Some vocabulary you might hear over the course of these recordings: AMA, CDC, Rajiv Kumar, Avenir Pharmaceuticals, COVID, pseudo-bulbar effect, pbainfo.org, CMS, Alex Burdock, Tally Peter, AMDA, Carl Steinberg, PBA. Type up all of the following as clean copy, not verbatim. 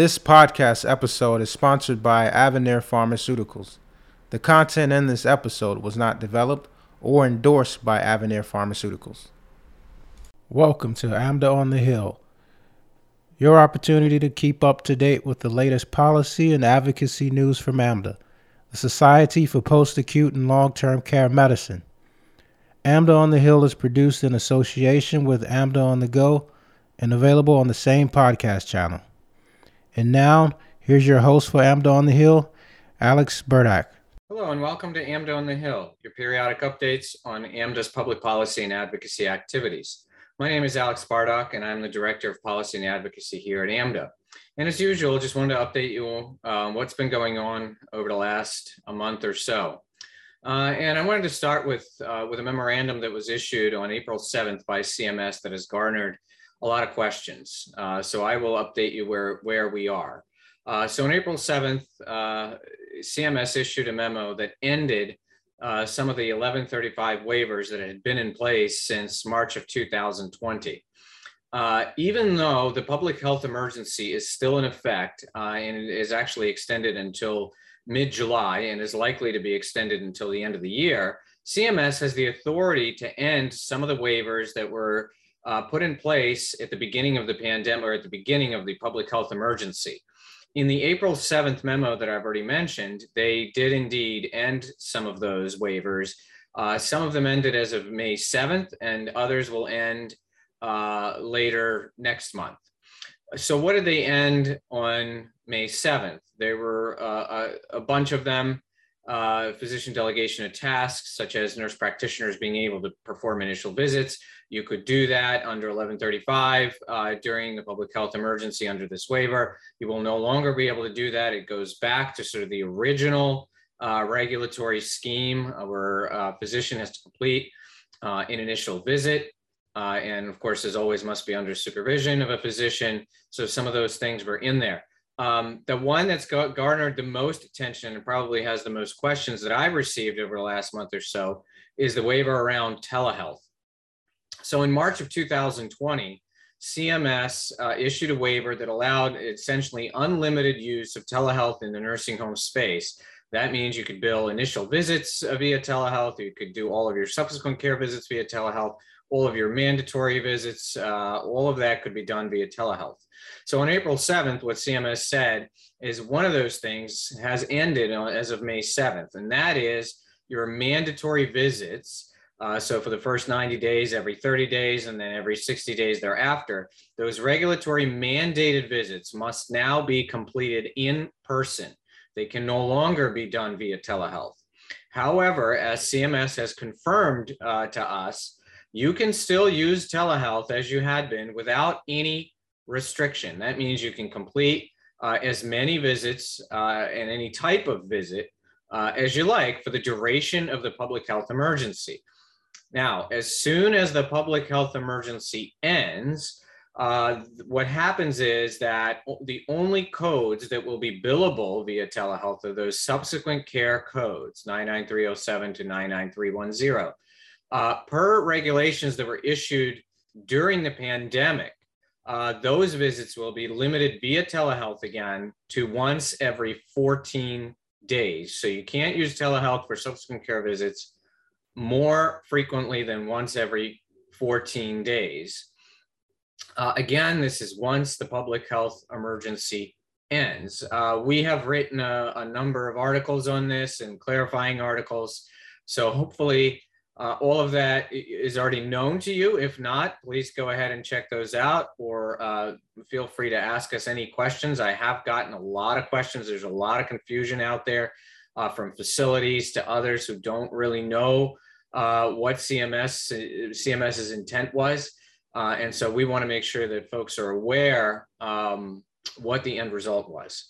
This podcast episode is sponsored by Avenir Pharmaceuticals. The content in this episode was not developed or endorsed by Avenir Pharmaceuticals. Welcome to AMDA on the Hill, your opportunity to keep up to date with the latest policy and advocacy news from AMDA, the Society for Post-Acute and Long-Term Care Medicine. AMDA on the Hill is produced in association with AMDA on the Go and available on the same podcast channel. And now, here's your host for AMDA on the Hill, Alex Burdock. Hello and welcome to AMDA on the Hill, your periodic updates on AMDA's public policy and advocacy activities. My name is Alex Burdock and I'm the Director of Policy and Advocacy here at AMDA. And as usual, just wanted to update you on what's been going on over the last month or so. And I wanted to start with a memorandum that was issued on April 7th by CMS that has garnered a lot of questions. So I will update you where we are. So on April 7th, CMS issued a memo that ended some of the 1135 waivers that had been in place since March of 2020. Even though the public health emergency is still in effect and it is actually extended until mid-July and is likely to be extended until the end of the year, CMS has the authority to end some of the waivers that were put in place at the beginning of the pandemic or at the beginning of the public health emergency. In the April 7th memo that I've already mentioned, they did indeed end some of those waivers. Some of them ended as of May 7th and others will end later next month. So what did they end on May 7th? There were a bunch of them. Physician delegation of tasks, such as nurse practitioners being able to perform initial visits. You could do that under 1135 during the public health emergency under this waiver. You will no longer be able to do that. It goes back to sort of the original regulatory scheme where a physician has to complete an initial visit. And of course, as always, must be under supervision of a physician. So some of those things were in there. The one that's garnered the most attention and probably has the most questions that I've received over the last month or so is the waiver around telehealth. So in March of 2020, CMS issued a waiver that allowed essentially unlimited use of telehealth in the nursing home space. That means you could bill initial visits via telehealth, you could do all of your subsequent care visits via telehealth, all of your mandatory visits, all of that could be done via telehealth. So on April 7th, what CMS said is one of those things has ended as of May 7th, and that is your mandatory visits. So for the first 90 days, every 30 days, and then every 60 days thereafter, those regulatory mandated visits must now be completed in person. They can no longer be done via telehealth. However, as CMS has confirmed to us, you can still use telehealth as you had been without any restriction. That means you can complete as many visits and any type of visit as you like for the duration of the public health emergency. Now, as soon as the public health emergency ends, what happens is that the only codes that will be billable via telehealth are those subsequent care codes, 99307 to 99310. Per regulations that were issued during the pandemic, those visits will be limited via telehealth again to once every 14 days. So you can't use telehealth for subsequent care visits more frequently than once every 14 days. Again, this is once the public health emergency ends. We have written a number of articles on this and clarifying articles. So hopefully, all of that is already known to you. If not, please go ahead and check those out or feel free to ask us any questions. I have gotten a lot of questions. There's a lot of confusion out there from facilities to others who don't really know what CMS's intent was. And so we want to make sure that folks are aware what the end result was.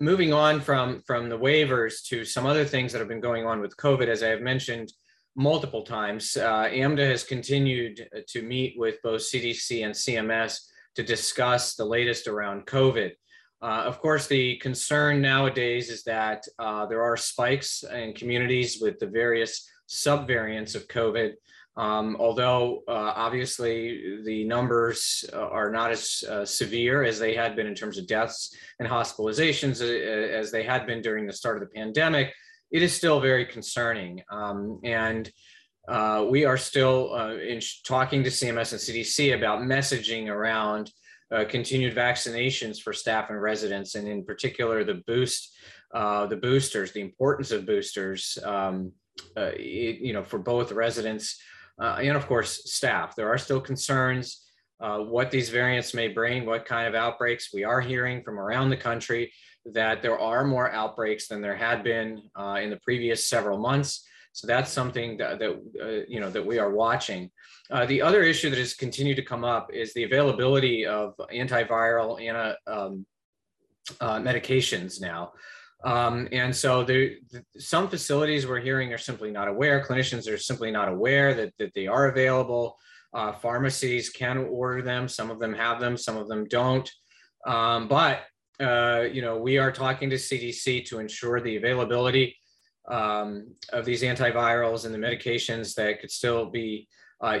Moving on from the waivers to some other things that have been going on with COVID, as I have mentioned multiple times, AMDA has continued to meet with both CDC and CMS to discuss the latest around COVID. Of course, the concern nowadays is that there are spikes in communities with the various subvariants of COVID. Although obviously the numbers are not as severe as they had been in terms of deaths and hospitalizations as they had been during the start of the pandemic, it is still very concerning. We are still talking to CMS and CDC about messaging around continued vaccinations for staff and residents, and in particular the boosters, the importance of boosters, for both residents and of course staff. There are still concerns what these variants may bring, what kind of outbreaks. We are hearing from around the country that there are more outbreaks than there had been in the previous several months. So that's something that we are watching. The other issue that has continued to come up is the availability of antiviral medications now. Some facilities we're hearing are simply not aware. Clinicians are simply not aware that they are available. Pharmacies can order them. Some of them have them, some of them don't. We are talking to CDC to ensure the availability of these antivirals and the medications that could still be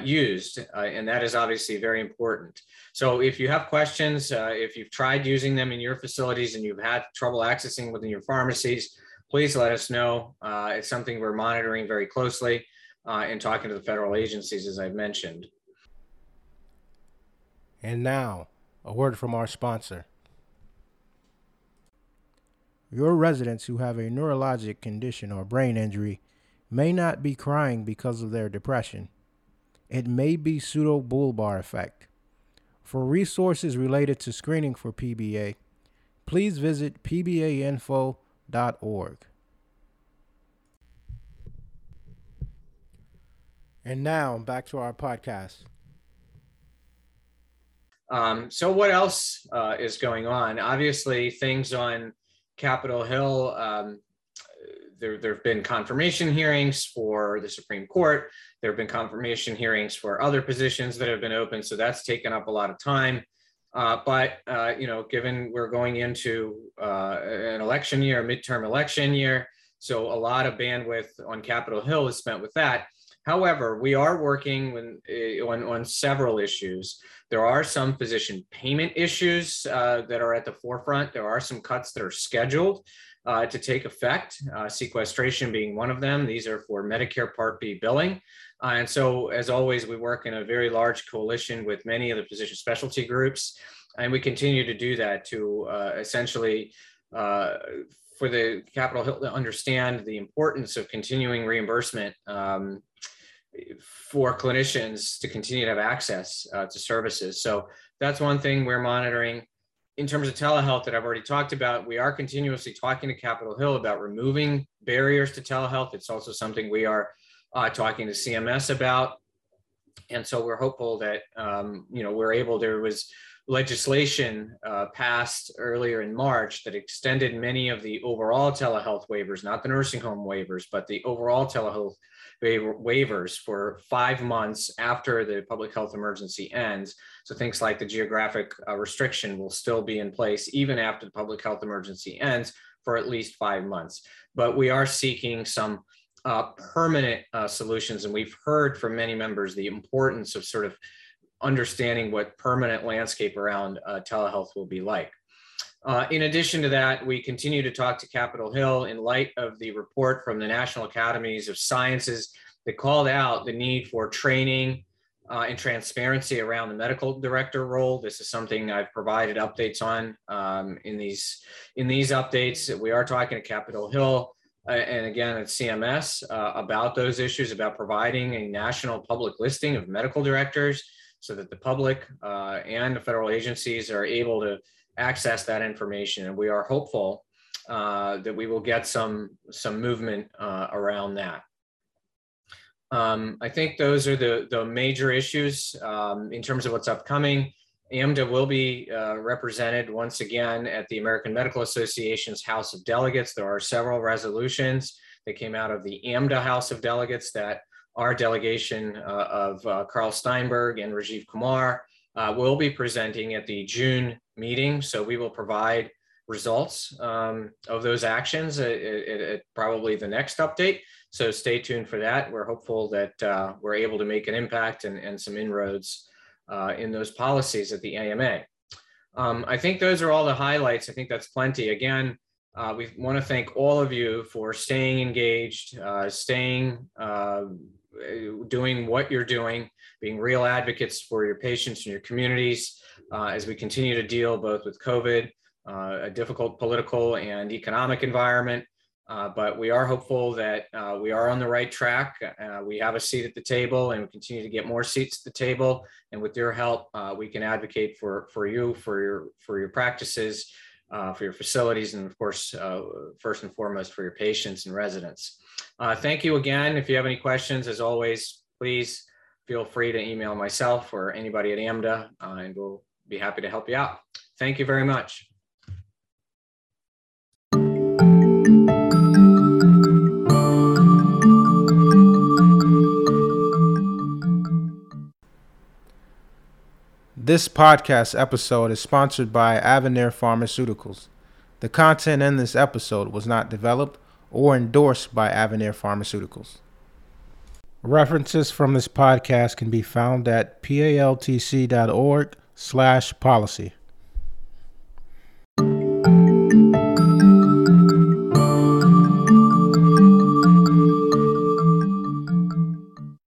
used. And that is obviously very important. So if you have questions, if you've tried using them in your facilities and you've had trouble accessing within your pharmacies, please let us know. It's something we're monitoring very closely and talking to the federal agencies, as I've mentioned. And now, a word from our sponsor. Your residents who have a neurologic condition or brain injury may not be crying because of their depression. It may be pseudo-bulbar effect. For resources related to screening for PBA, please visit pbainfo.org. And now back to our podcast. So what else is going on? Obviously, things on Capitol Hill, there have been confirmation hearings for the Supreme Court. There have been confirmation hearings for other positions that have been open. So that's taken up a lot of time. Given we're going into an election year, a midterm election year, so a lot of bandwidth on Capitol Hill is spent with that. However, we are working on several issues. There are some physician payment issues that are at the forefront. There are some cuts that are scheduled to take effect, sequestration being one of them. These are for Medicare Part B billing. And so, as always, we work in a very large coalition with many of the physician specialty groups, and we continue to do that to for the Capitol Hill to understand the importance of continuing reimbursement for clinicians to continue to have access to services. So that's one thing we're monitoring. In terms of telehealth that I've already talked about, we are continuously talking to Capitol Hill about removing barriers to telehealth. It's also something we are talking to CMS about. And so we're hopeful that, there was legislation passed earlier in March that extended many of the overall telehealth waivers, not the nursing home waivers, but the overall telehealth waivers for 5 months after the public health emergency ends. So things like the geographic restriction will still be in place even after the public health emergency ends for at least 5 months. But we are seeking some permanent solutions. And we've heard from many members the importance of sort of understanding what permanent landscape around telehealth will be like. In addition to that, we continue to talk to Capitol Hill in light of the report from the National Academies of Sciences that called out the need for training and transparency around the medical director role. This is something I've provided updates on in these updates. We are talking to Capitol Hill and again at CMS about those issues, about providing a national public listing of medical directors, so that the public and the federal agencies are able to access that information. And we are hopeful that we will get some movement around that. I think those are the major issues in terms of what's upcoming. AMDA will be represented once again at the American Medical Association's House of Delegates. There are several resolutions that came out of the AMDA House of Delegates that our delegation of Carl Steinberg and Rajiv Kumar will be presenting at the June meeting. So we will provide results of those actions at probably the next update. So stay tuned for that. We're hopeful that we're able to make an impact and some inroads in those policies at the AMA. I think those are all the highlights. I think that's plenty. Again, we want to thank all of you for staying engaged, doing what you're doing, being real advocates for your patients and your communities as we continue to deal both with COVID, a difficult political and economic environment. But we are hopeful that we are on the right track. We have a seat at the table and we continue to get more seats at the table. And with your help, we can advocate for you, for your practices, for your facilities, and of course, first and foremost, for your patients and residents. Thank you again. If you have any questions, as always, please feel free to email myself or anybody at AMDA, and we'll be happy to help you out. Thank you very much. This podcast episode is sponsored by Avenir Pharmaceuticals. The content in this episode was not developed or endorsed by Avenir Pharmaceuticals. References from this podcast can be found at paltc.org/policy.